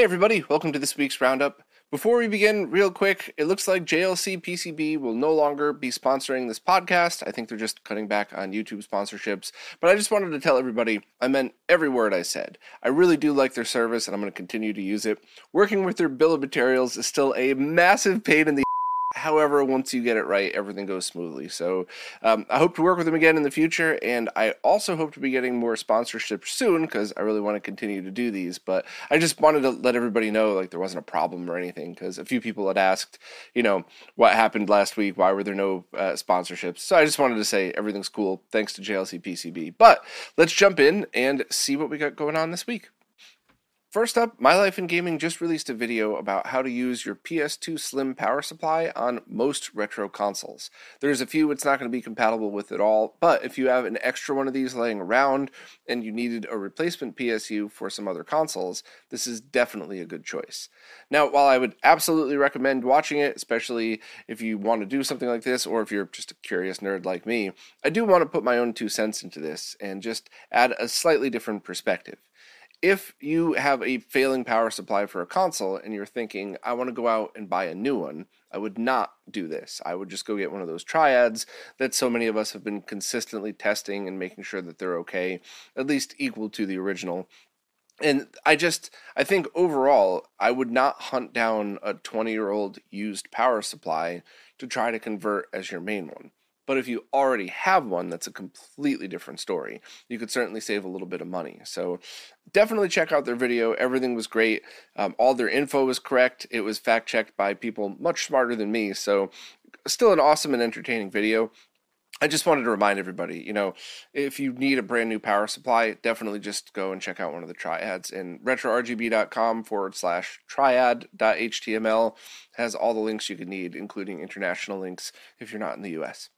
Hey everybody, welcome to this week's roundup. Before we begin, real quick, it looks like JLCPCB will no longer be sponsoring this podcast. I think they're just cutting back on YouTube sponsorships, but I just wanted to tell everybody I meant every word I said. I really do like their service and I'm going to continue to use it. Working with their bill of materials is still a massive pain in the however, once you get it right, everything goes smoothly. So I hope to work with them again in the future, and I also hope to be getting more sponsorships soon because I really want to continue to do these. But I just wanted to let everybody know like there wasn't a problem or anything because a few people had asked, you know, what happened last week? Why were there no sponsorships? So I just wanted to say everything's cool. Thanks to JLCPCB. But let's jump in and see what we got going on this week. First up, My Life in Gaming just released a video about how to use your PS2 Slim power supply on most retro consoles. There's a few it's not going to be compatible with at all, but if you have an extra one of these laying around and you needed a replacement PSU for some other consoles, this is definitely a good choice. Now, while I would absolutely recommend watching it, especially if you want to do something like this or if you're just a curious nerd like me, I do want to put my own 2 cents into this and just add a slightly different perspective. If you have a failing power supply for a console and you're thinking, I want to go out and buy a new one, I would not do this. I would just go get one of those Triads that so many of us have been consistently testing and making sure that they're okay, at least equal to the original. And I think overall, I would not hunt down a 20-year-old used power supply to try to convert as your main one. But if you already have one, that's a completely different story. You could certainly save a little bit of money. So definitely check out their video. Everything was great. All their info was correct. It was fact-checked by people much smarter than me. So still an awesome and entertaining video. I just wanted to remind everybody, you know, if you need a brand new power supply, definitely just go and check out one of the Triads. And retrorgb.com/triad.html has all the links you could need, including international links if you're not in the US.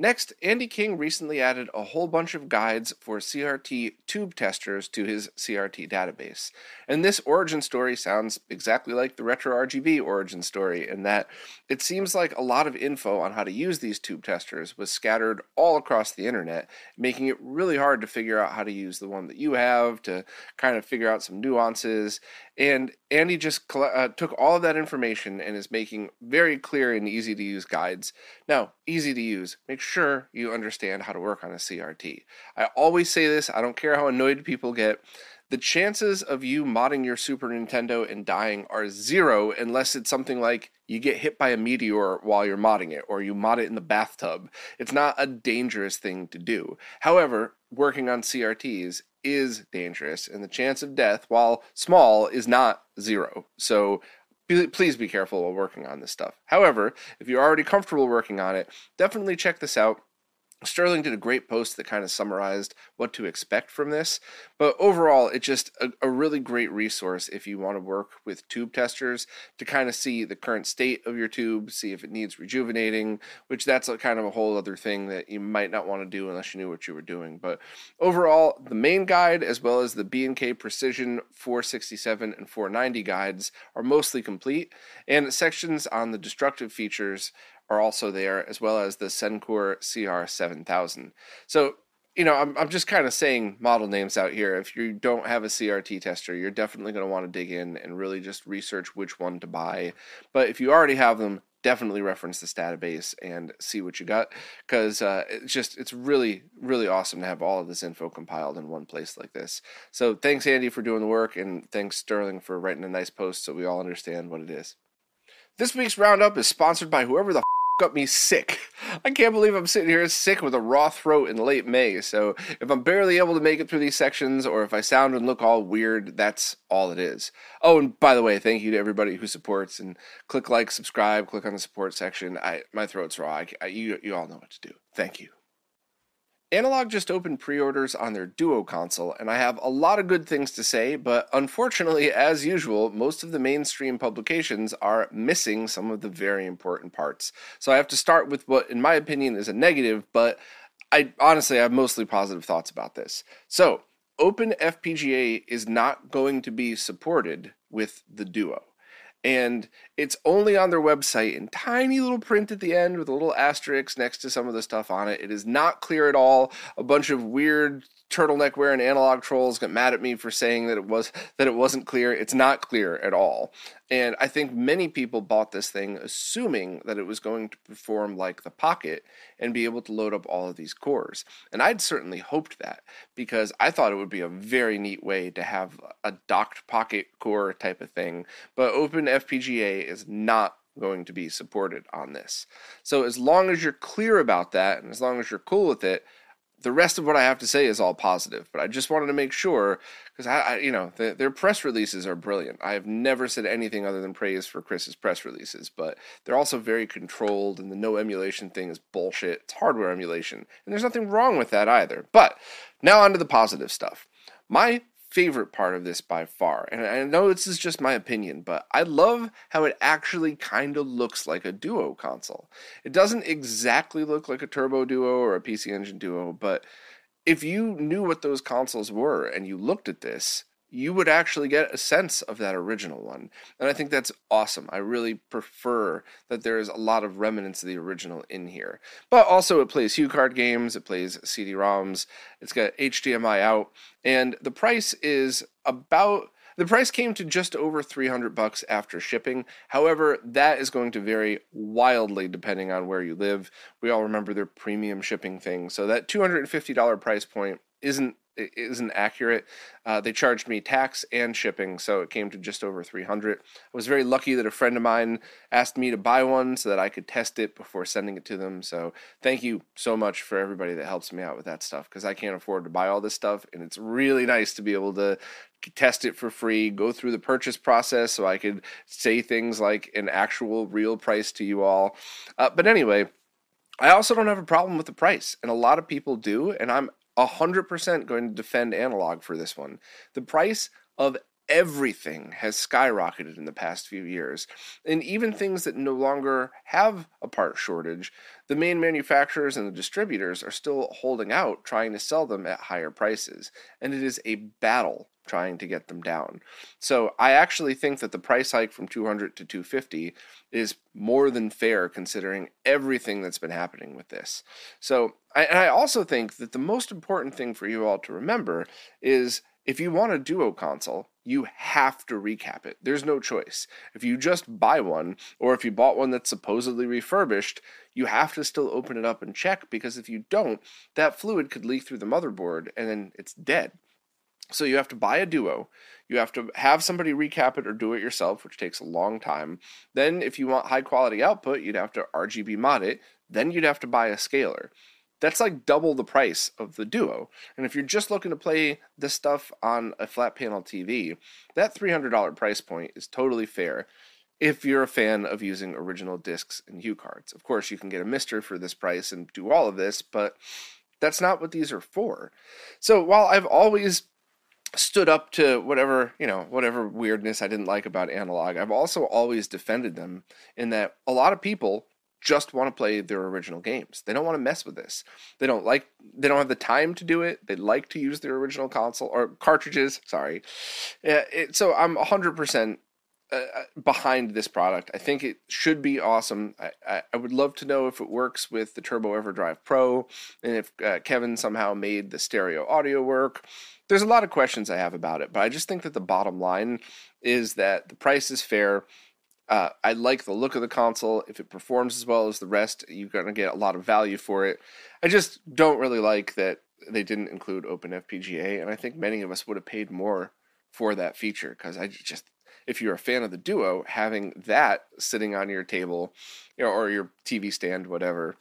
Next, Andy King recently added a whole bunch of guides for CRT tube testers to his CRT database. And this origin story sounds exactly like the RetroRGB origin story in that it seems like a lot of info on how to use these tube testers was scattered all across the internet, making it really hard to figure out how to use the one that you have, to kind of figure out some nuances. And Andy just took all of that information and is making very clear and easy to use guides. Now, easy to use. Make sure you understand how to work on a CRT. I always say this, I don't care how annoyed people get. The chances of you modding your Super Nintendo and dying are zero unless it's something like you get hit by a meteor while you're modding it or you mod it in the bathtub. It's not a dangerous thing to do. However, working on CRTs is dangerous and the chance of death, while small, is not zero. So please be careful while working on this stuff. However, if you're already comfortable working on it, definitely check this out. Sterling did a great post that kind of summarized what to expect from this, but overall, it's just a really great resource if you want to work with tube testers to kind of see the current state of your tube, see if it needs rejuvenating, which that's kind of a whole other thing that you might not want to do unless you knew what you were doing. But overall, the main guide as well as the B&K Precision 467 and 490 guides are mostly complete, and sections on the destructive features are also there, as well as the Sencore CR7000. So, you know, I'm just kind of saying model names out here. If you don't have a CRT tester, you're definitely going to want to dig in and really just research which one to buy. But if you already have them, definitely reference this database and see what you got, because it's really, really awesome to have all of this info compiled in one place like this. So thanks, Andy, for doing the work, and thanks, Sterling, for writing a nice post so we all understand what it is. This week's roundup is sponsored by whoever the got me sick. I can't believe I'm sitting here sick with a raw throat in late May, so if I'm barely able to make it through these sections or if I sound and look all weird, that's all it is. Oh, and by the way, thank you to everybody who supports and click like, subscribe, click on the support section. My throat's raw. You all know what to do. Thank you. Analog just opened pre-orders on their Duo console, and I have a lot of good things to say, but unfortunately, as usual, most of the mainstream publications are missing some of the very important parts. So I have to start with what, in my opinion, is a negative, but I have mostly positive thoughts about this. So, OpenFPGA is not going to be supported with the Duo. And it's only on their website in tiny little print at the end with a little asterisk next to some of the stuff on it. It is not clear at all. A bunch of weird turtleneck wearing analog trolls got mad at me for saying that it wasn't clear. It's not clear at all. And I think many people bought this thing assuming that it was going to perform like the Pocket and be able to load up all of these cores. And I'd certainly hoped that, because I thought it would be a very neat way to have a docked Pocket core type of thing. But OpenFPGA is not going to be supported on this. So as long as you're clear about that and as long as you're cool with it, the rest of what I have to say is all positive, but I just wanted to make sure, because their press releases are brilliant. I have never said anything other than praise for Chris's press releases, but they're also very controlled, and the no emulation thing is bullshit. It's hardware emulation, and there's nothing wrong with that either. But now onto the positive stuff. My favorite part of this by far, and I know this is just my opinion, but I love how it actually kind of looks like a Duo console. It doesn't exactly look like a Turbo Duo or a PC Engine Duo, but if you knew what those consoles were and you looked at this, you would actually get a sense of that original one. And I think that's awesome. I really prefer that there is a lot of remnants of the original in here. But also it plays Hue card games, it plays CD-ROMs, it's got HDMI out, and the price is about... The price came to just over $300 after shipping. However, that is going to vary wildly depending on where you live. We all remember their premium shipping thing, so that $250 price point isn't accurate. They charged me tax and shipping, so it came to just over $300. I was very lucky that a friend of mine asked me to buy one so that I could test it before sending it to them. So thank you so much for everybody that helps me out with that stuff, because I can't afford to buy all this stuff, and it's really nice to be able to test it for free, go through the purchase process so I could say things like an actual real price to you all. But anyway, I also don't have a problem with the price, and a lot of people do, and I'm 100% going to defend Analog for this one. The price of everything has skyrocketed in the past few years, and even things that no longer have a part shortage, the main manufacturers and the distributors are still holding out, trying to sell them at higher prices, and it is a battle trying to get them down. So I actually think that the price hike from $200 to $250 is more than fair considering everything that's been happening with this. So, I also think that the most important thing for you all to remember is if you want a Duo console, you have to recap it. There's no choice. If you just buy one, or if you bought one that's supposedly refurbished, you have to still open it up and check, because if you don't, that fluid could leak through the motherboard and then it's dead. So you have to buy a Duo, you have to have somebody recap it or do it yourself, which takes a long time. Then if you want high quality output, you'd have to RGB mod it, then you'd have to buy a scaler. That's like double the price of the Duo. And if you're just looking to play this stuff on a flat panel TV, that $300 price point is totally fair if you're a fan of using original discs and Hue cards. Of course, you can get a MiSTer for this price and do all of this, but that's not what these are for. So while I've always stood up to whatever weirdness I didn't like about Analog, I've also always defended them in that a lot of people just want to play their original games. They don't want to mess with this. They don't have the time to do it. They like to use their original console or cartridges. Sorry. So I'm 100% behind this product. I think it should be awesome. I would love to know if it works with the Turbo EverDrive Pro and if Kevin somehow made the stereo audio work. There's a lot of questions I have about it, but I just think that the bottom line is that the price is fair. I like the look of the console. If it performs as well as the rest, you're going to get a lot of value for it. I just don't really like that they didn't include OpenFPGA, and I think many of us would have paid more for that feature, because if you're a fan of the Duo, having that sitting on your table, or your TV stand, whatever,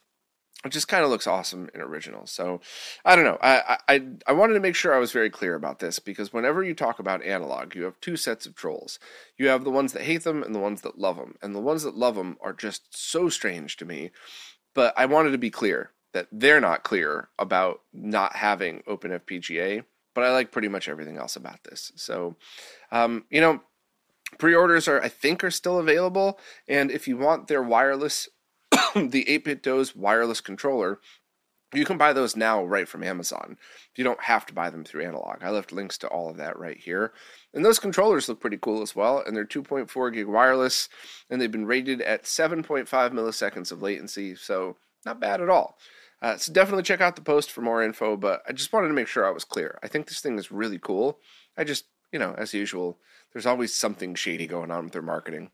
it just kind of looks awesome and original. So, I don't know. I wanted to make sure I was very clear about this, because whenever you talk about Analog, you have two sets of trolls. You have the ones that hate them and the ones that love them. And the ones that love them are just so strange to me. But I wanted to be clear that they're not clear about not having OpenFPGA. But I like pretty much everything else about this. So, pre-orders are still available. And if you want their wireless... the 8BitDo's wireless controller, you can buy those now right from Amazon. You don't have to buy them through Analog. I left links to all of that right here. And those controllers look pretty cool as well, and they're 2.4 gig wireless, and they've been rated at 7.5 milliseconds of latency, so not bad at all. So definitely check out the post for more info, but I just wanted to make sure I was clear. I think this thing is really cool. I just, you know, as usual, there's always something shady going on with their marketing.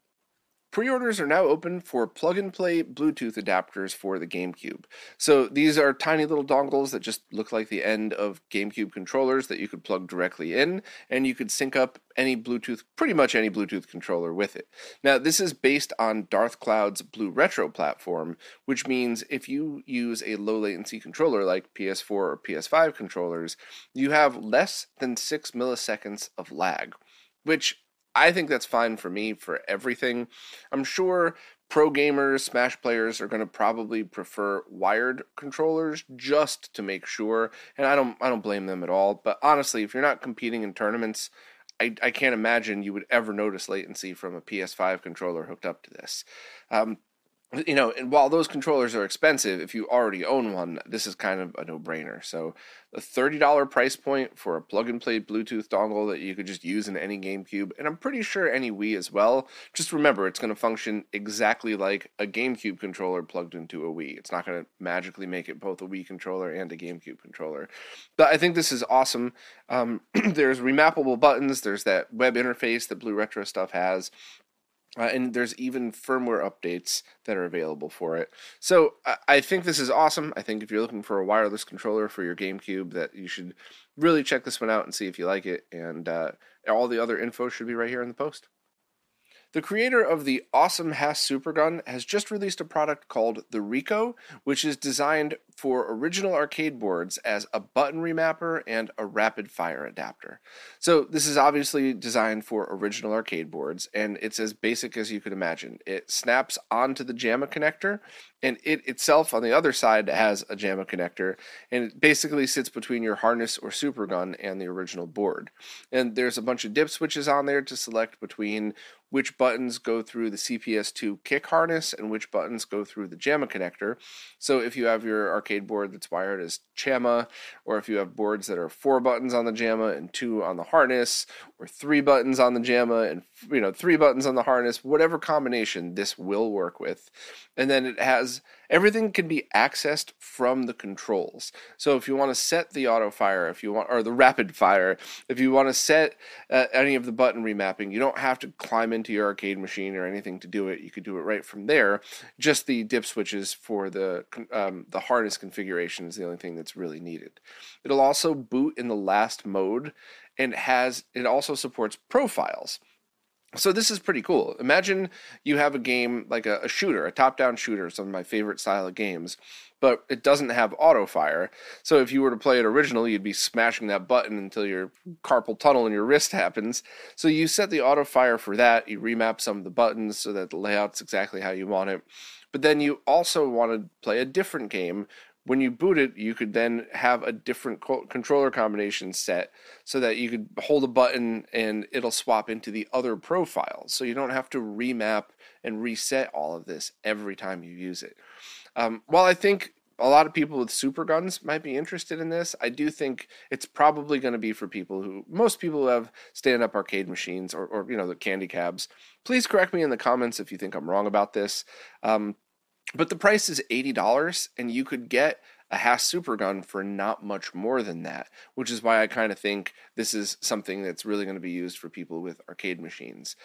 Pre-orders are now open for plug-and-play Bluetooth adapters for the GameCube. So these are tiny little dongles that just look like the end of GameCube controllers that you could plug directly in, and you could sync up any Bluetooth, pretty much any Bluetooth controller with it. Now, this is based on Darth Cloud's Blue Retro platform, which means if you use a low-latency controller like PS4 or PS5 controllers, you have less than 6 milliseconds of lag, which I think that's fine for me for everything. I'm sure pro gamers, Smash players are going to probably prefer wired controllers just to make sure, and I don't blame them at all. But honestly, if you're not competing in tournaments, I can't imagine you would ever notice latency from a PS5 controller hooked up to this. You know, and while those controllers are expensive, if you already own one, this is kind of a no-brainer. So a $30 price point for a plug-and-play Bluetooth dongle that you could just use in any GameCube, and I'm pretty sure any Wii as well. Just remember, it's going to function exactly like a GameCube controller plugged into a Wii. It's not going to magically make it both a Wii controller and a GameCube controller. But I think this is awesome. There's remappable buttons. There's that web interface that Blue Retro stuff has. And there's even firmware updates that are available for it. So I think this is awesome. I think if you're looking for a wireless controller for your GameCube, that you should really check this one out and see if you like it. And all the other info should be right here in the post. The creator of the awesome Haas Supergun has just released a product called the Rico, which is designed for original arcade boards as a button remapper and a rapid-fire adapter. So this is obviously designed for original arcade boards, and it's as basic as you could imagine. It snaps onto the JAMMA connector, and it itself on the other side has a JAMMA connector, and it basically sits between your harness or Supergun and the original board. And there's a bunch of dip switches on there to select between which buttons go through the CPS2 kick harness and which buttons go through the JAMMA connector. So if you have your arcade board that's wired as JAMMA, or if you have boards that are 4 buttons on the JAMMA and 2 on the harness, or 3 buttons on the JAMMA and 3 buttons on the harness, whatever combination this will work with. And then it has everything can be accessed from the controls. So if you want to set the auto fire, if you want, or the rapid fire, if you want to set any of the button remapping, you don't have to climb into your arcade machine or anything to do it. You could do it right from there. Just the dip switches for the harness configuration is the only thing that's really needed. It'll also boot in the last mode, and it also supports profiles. So this is pretty cool. Imagine you have a game like a shooter, a top-down shooter, some of my favorite style of games, but it doesn't have auto-fire. So if you were to play it original, you'd be smashing that button until your carpal tunnel in your wrist happens. So you set the auto-fire for that. You remap some of the buttons so that the layout's exactly how you want it. But then you also want to play a different game. When you boot it, you could then have a different controller combination set so that you could hold a button and it'll swap into the other profile. So you don't have to remap and reset all of this every time you use it. While I think a lot of people with super guns might be interested in this, I do think it's probably going to be for most people who have stand-up arcade machines or the candy cabs. Please correct me in the comments if you think I'm wrong about this. But the price is $80, and you could get a Haas Supergun for not much more than that, which is why I kind of think this is something that's really going to be used for people with arcade machines.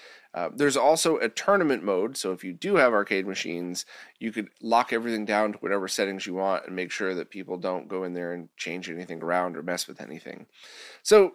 There's also a tournament mode, so if you do have arcade machines, you could lock everything down to whatever settings you want and make sure that people don't go in there and change anything around or mess with anything. So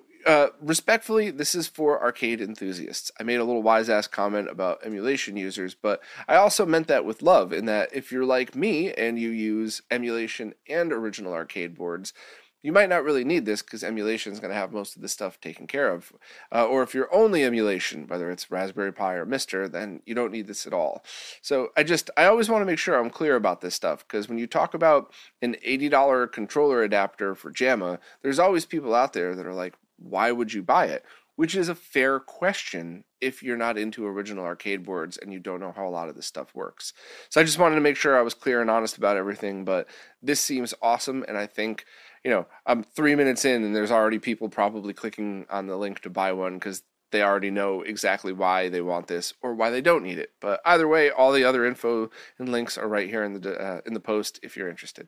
respectfully, this is for arcade enthusiasts. I made a little wise-ass comment about emulation users, but I also meant that with love, in that if you're like me and you use emulation and original arcade boards, you might not really need this because emulation is going to have most of this stuff taken care of. Or if you're only emulation, whether it's Raspberry Pi or MiSTer, then you don't need this at all. So I always want to make sure I'm clear about this stuff, because when you talk about an $80 controller adapter for JAMMA, there's always people out there that are like, why would you buy it? Which is a fair question if you're not into original arcade boards and you don't know how a lot of this stuff works. So I just wanted to make sure I was clear and honest about everything, but this seems awesome, and I think, I'm 3 minutes in and there's already people probably clicking on the link to buy one because they already know exactly why they want this or why they don't need it. But either way, all the other info and links are right here in the post if you're interested.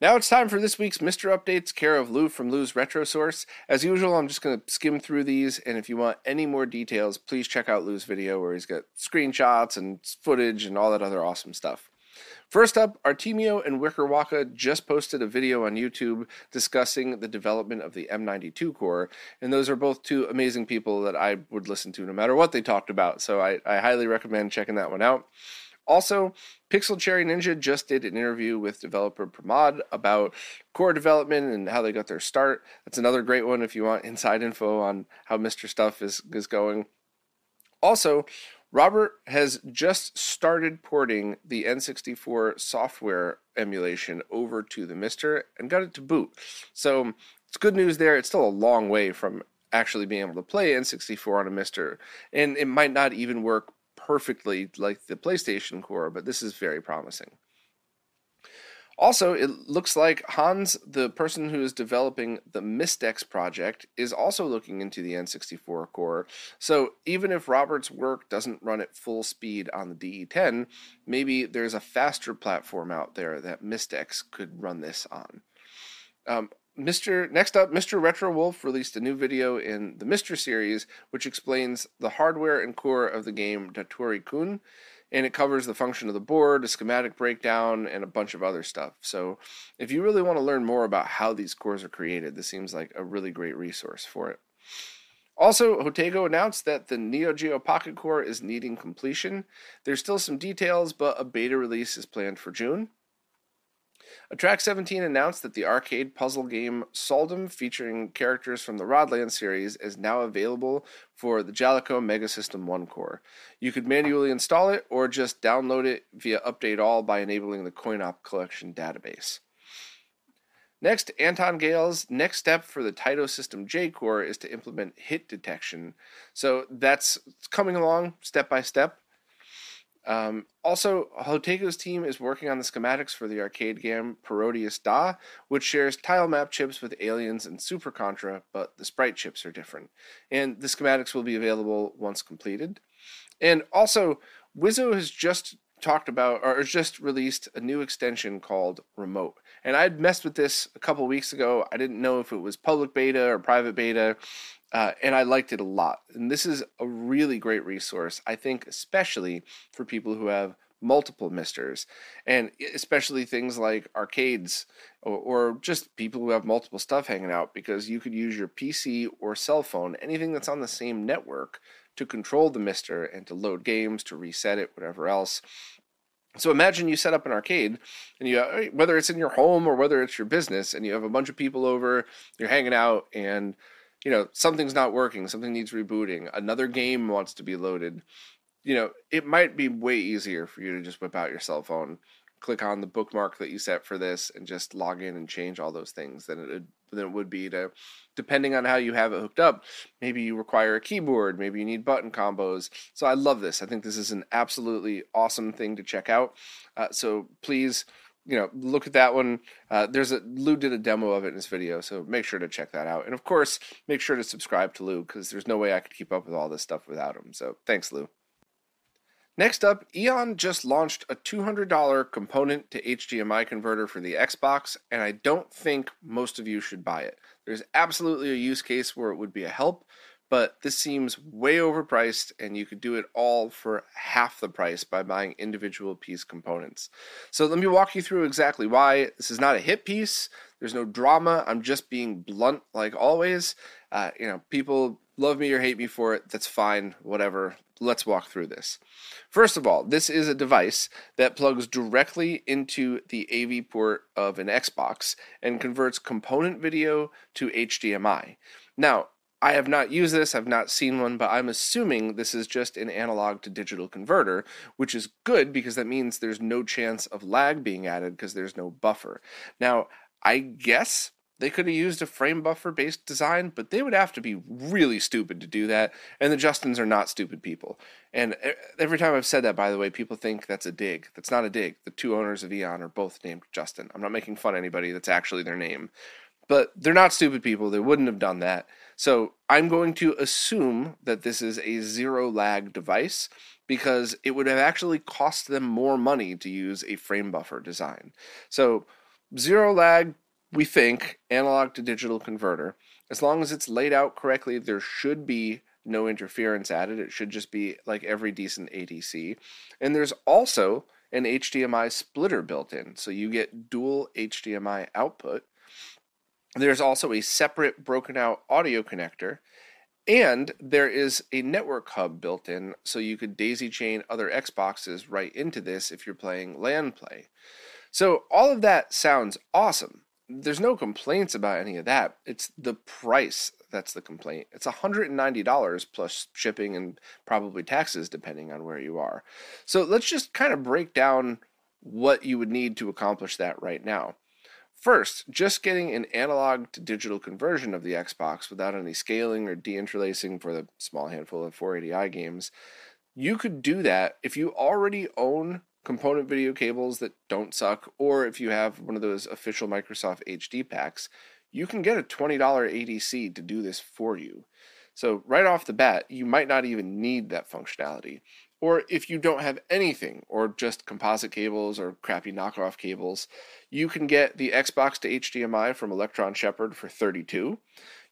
Now it's time for this week's MiSTer Updates, care of Lou from Lou's Retro Source. As usual, I'm just going to skim through these, and if you want any more details, please check out Lou's video where he's got screenshots and footage and all that other awesome stuff. First up, Artemio and Wickerwaka just posted a video on YouTube discussing the development of the M92 core, and those are both two amazing people that I would listen to no matter what they talked about, so I highly recommend checking that one out. Also, Pixel Cherry Ninja just did an interview with developer Pramod about core development and how they got their start. That's another great one if you want inside info on how MiSTer Stuff is going. Also, Robert has just started porting the N64 software emulation over to the MiSTer and got it to boot. So it's good news there. It's still a long way from actually being able to play N64 on a MiSTer, and it might not even work perfectly like the PlayStation core, but this is very promising. Also, it looks like Hans, the person who is developing the MystX project, is also looking into the N64 core. So even if Robert's work doesn't run at full speed on the DE10, maybe there's a faster platform out there that MystX could run this on. Next up, MiSTer Retro Wolf released a new video in the MiSTer series, which explains the hardware and core of the game Datori-kun, and it covers the function of the board, a schematic breakdown, and a bunch of other stuff. So if you really want to learn more about how these cores are created, this seems like a really great resource for it. Also, Hotego announced that the Neo Geo Pocket Core is needing completion. There's still some details, but a beta release is planned for June. Attract 17 announced that the arcade puzzle game Soldum, featuring characters from the Rodland series, is now available for the Jalico Mega System 1 core. You could manually install it or just download it via Update All by enabling the CoinOp collection database. Next, Anton Gale's next step for the Taito System J core is to implement hit detection. So that's coming along step by step. Also, Hotego's team is working on the schematics for the arcade game Parodius Da, which shares tile map chips with Aliens and Super Contra, but the sprite chips are different. And the schematics will be available once completed. And also, Wizzo has just released a new extension called Remote. And I'd messed with this a couple weeks ago. I didn't know if it was public beta or private beta, and I liked it a lot. And this is a really great resource, I think, especially for people who have multiple MiSTers, and especially things like arcades or just people who have multiple stuff hanging out, because you could use your PC or cell phone, anything that's on the same network, to control the MiSTer and to load games, to reset it, whatever else. So imagine you set up an arcade, and you, whether it's in your home or whether it's your business, and you have a bunch of people over, you're hanging out, and something's not working, something needs rebooting, another game wants to be loaded. It might be way easier for you to just whip out your cell phone, click on the bookmark that you set for this, and just log in and change all those things than it would be to, depending on how you have it hooked up. Maybe you require a keyboard, maybe you need button combos. So I love this. I think this is an absolutely awesome thing to check out. So please, look at that one. Lou did a demo of it in his video, so make sure to check that out. And of course, make sure to subscribe to Lou, because there's no way I could keep up with all this stuff without him. So thanks, Lou. Next up, Eon just launched a $200 component to HDMI converter for the Xbox, and I don't think most of you should buy it. There's absolutely a use case where it would be a help, but this seems way overpriced, and you could do it all for half the price by buying individual piece components. So let me walk you through exactly why. This is not a hit piece. There's no drama. I'm just being blunt like always. People love me or hate me for it. That's fine. Whatever. Let's walk through this. First of all, this is a device that plugs directly into the AV port of an Xbox and converts component video to HDMI. Now, I have not used this, I've not seen one, but I'm assuming this is just an analog to digital converter, which is good because that means there's no chance of lag being added because there's no buffer. Now, I guess they could have used a frame buffer-based design, but they would have to be really stupid to do that, and the Justins are not stupid people. And every time I've said that, by the way, people think that's a dig. That's not a dig. The two owners of Eon are both named Justin. I'm not making fun of anybody. That's actually their name. But they're not stupid people. They wouldn't have done that. So I'm going to assume that this is a zero-lag device, because it would have actually cost them more money to use a frame buffer design. So zero lag, we think, analog to digital converter. As long as it's laid out correctly, there should be no interference added. It should just be like every decent ADC. And there's also an HDMI splitter built in, so you get dual HDMI output. There's also a separate broken out audio connector, and there is a network hub built in, so you could daisy chain other Xboxes right into this if you're playing LAN play. So all of that sounds awesome. There's no complaints about any of that. It's the price that's the complaint. It's $190 plus shipping and probably taxes depending on where you are. So let's just kind of break down what you would need to accomplish that right now. First, just getting an analog to digital conversion of the Xbox without any scaling or de-interlacing for the small handful of 480i games, you could do that if you already own component video cables that don't suck, or if you have one of those official Microsoft HD packs. You can get a $20 ADC to do this for you. So right off the bat, you might not even need that functionality. Or if you don't have anything, or just composite cables or crappy knockoff cables, you can get the Xbox to HDMI from Electron Shepherd for $32.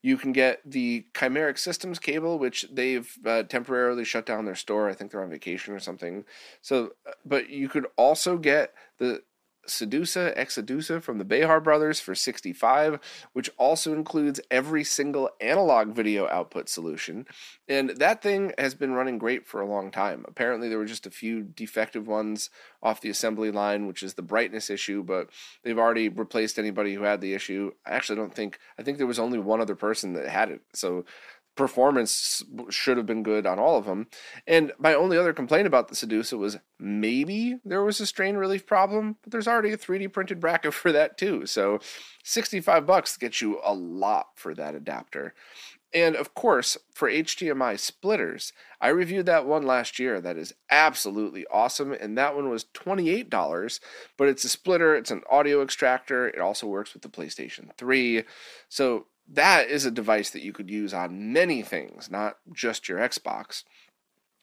You can get the Chimeric Systems cable, which they've temporarily shut down their store. I think they're on vacation or something. So, but you could also get the Exedusa from the Behar brothers for $65, which also includes every single analog video output solution. And that thing has been running great for a long time. Apparently there were just a few defective ones off the assembly line, which is the brightness issue, but they've already replaced anybody who had the issue. I think there was only one other person that had it. So performance should have been good on all of them. And my only other complaint about the Sedusa was maybe there was a strain relief problem, but there's already a 3D printed bracket for that too. So $65 gets you a lot for that adapter. And of course, for HDMI splitters, I reviewed that one last year. That is absolutely awesome. And that one was $28, but it's a splitter. It's an audio extractor. It also works with the PlayStation 3. So that is a device that you could use on many things, not just your Xbox.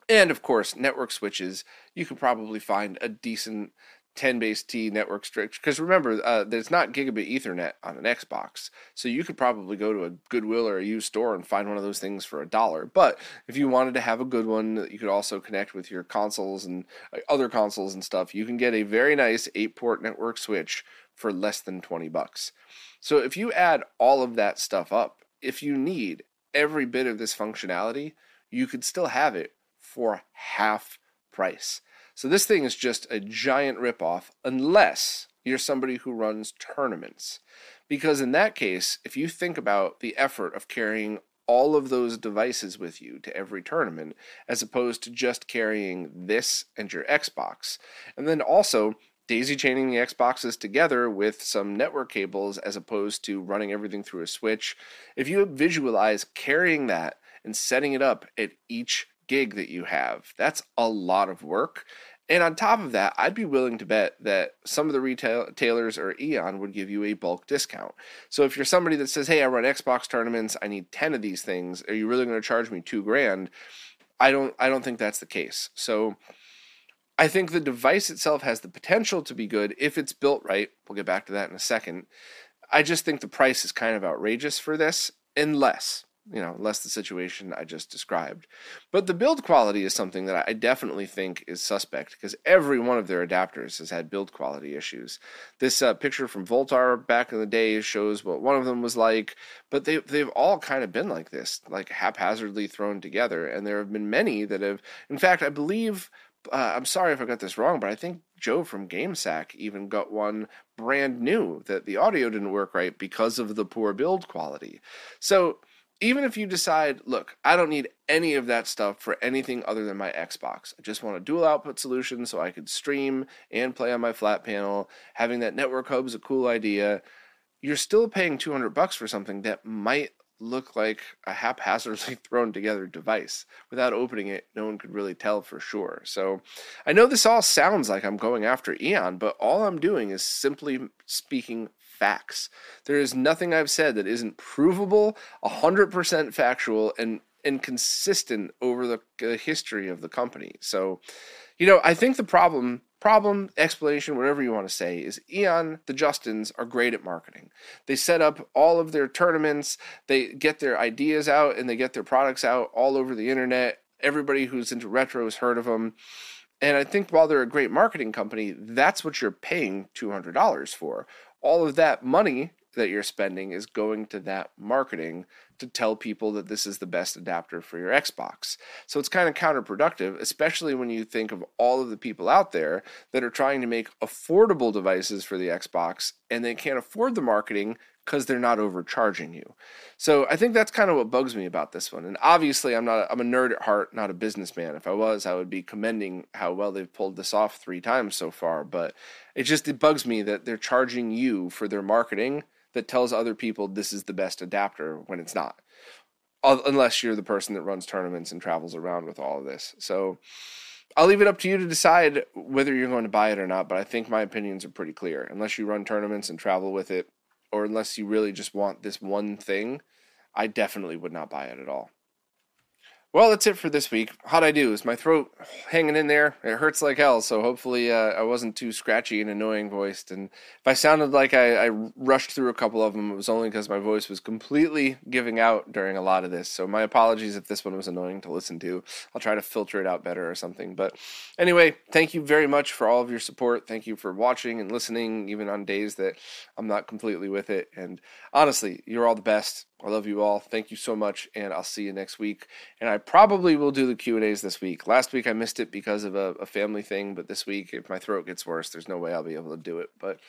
And of course, network switches. You could probably find a decent 10BASE-T network switch, because remember, there's not gigabit Ethernet on an Xbox. So you could probably go to a Goodwill or a used store and find one of those things for $1. But if you wanted to have a good one, you could also connect with your consoles and other consoles and stuff. You can get a very nice 8-port network switch for less than $20. So if you add all of that stuff up, if you need every bit of this functionality, you could still have it for half price. So this thing is just a giant ripoff, unless you're somebody who runs tournaments. Because in that case, if you think about the effort of carrying all of those devices with you to every tournament, as opposed to just carrying this and your Xbox, and then also daisy chaining the Xboxes together with some network cables as opposed to running everything through a switch. If you visualize carrying that and setting it up at each gig that you have, that's a lot of work. And on top of that, I'd be willing to bet that some of the retailers or Eon would give you a bulk discount. So if you're somebody that says, hey, I run Xbox tournaments, I need 10 of these things, are you really going to charge me $2,000? I don't think that's the case. So I think the device itself has the potential to be good if it's built right. We'll get back to that in a second. I just think the price is kind of outrageous for this, unless the situation I just described. But the build quality is something that I definitely think is suspect, because every one of their adapters has had build quality issues. This picture from Voltar back in the day shows what one of them was like, but they've all kind of been like this, like haphazardly thrown together. And there have been many that have, in fact, I believe, I'm sorry if I got this wrong, but I think Joe from GameSack even got one brand new that the audio didn't work right because of the poor build quality. So even if you decide, look, I don't need any of that stuff for anything other than my Xbox. I just want a dual output solution so I could stream and play on my flat panel. Having that network hub is a cool idea. You're still paying $200 for something that might look like a haphazardly thrown together device. Without opening it, no one could really tell for sure. So I know this all sounds like I'm going after Eon, but all I'm doing is simply speaking facts. There is nothing I've said that isn't provable, 100% factual, and and consistent over the history of the company. So, you know, I think the problem, explanation, whatever you want to say, is Eon, the Justins, are great at marketing. They set up all of their tournaments, they get their ideas out, and they get their products out all over the internet. Everybody who's into retro has heard of them. And I think while they're a great marketing company, that's what you're paying $200 for. All of that money that you're spending is going to that marketing to tell people that this is the best adapter for your Xbox. So it's kind of counterproductive, especially when you think of all of the people out there that are trying to make affordable devices for the Xbox, and they can't afford the marketing because they're not overcharging you. So I think that's kind of what bugs me about this one. And obviously I'm a nerd at heart, not a businessman. If I was, I would be commending how well they've pulled this off 3 times so far, but it bugs me that they're charging you for their marketing that tells other people this is the best adapter when it's not, unless you're the person that runs tournaments and travels around with all of this. So I'll leave it up to you to decide whether you're going to buy it or not, but I think my opinions are pretty clear. Unless you run tournaments and travel with it, or unless you really just want this one thing, I definitely would not buy it at all. Well, that's it for this week. How'd I do? Is my throat hanging in there? It hurts like hell, so hopefully I wasn't too scratchy and annoying voiced. And if I sounded like I rushed through a couple of them, it was only because my voice was completely giving out during a lot of this. So my apologies if this one was annoying to listen to. I'll try to filter it out better or something. But anyway, thank you very much for all of your support. Thank you for watching and listening, even on days that I'm not completely with it. And honestly, you're all the best. I love you all. Thank you so much, and I'll see you next week. And I probably will do the Q&As this week. Last week I missed it because of a family thing, but this week, if my throat gets worse, there's no way I'll be able to do it. But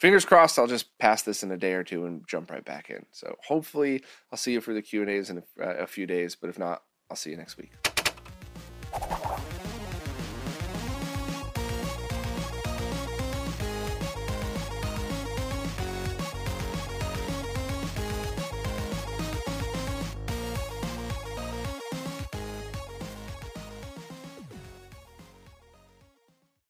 fingers crossed, I'll just pass this in a day or two and jump right back in. So hopefully I'll see you for the Q&As in a few days, but if not, I'll see you next week.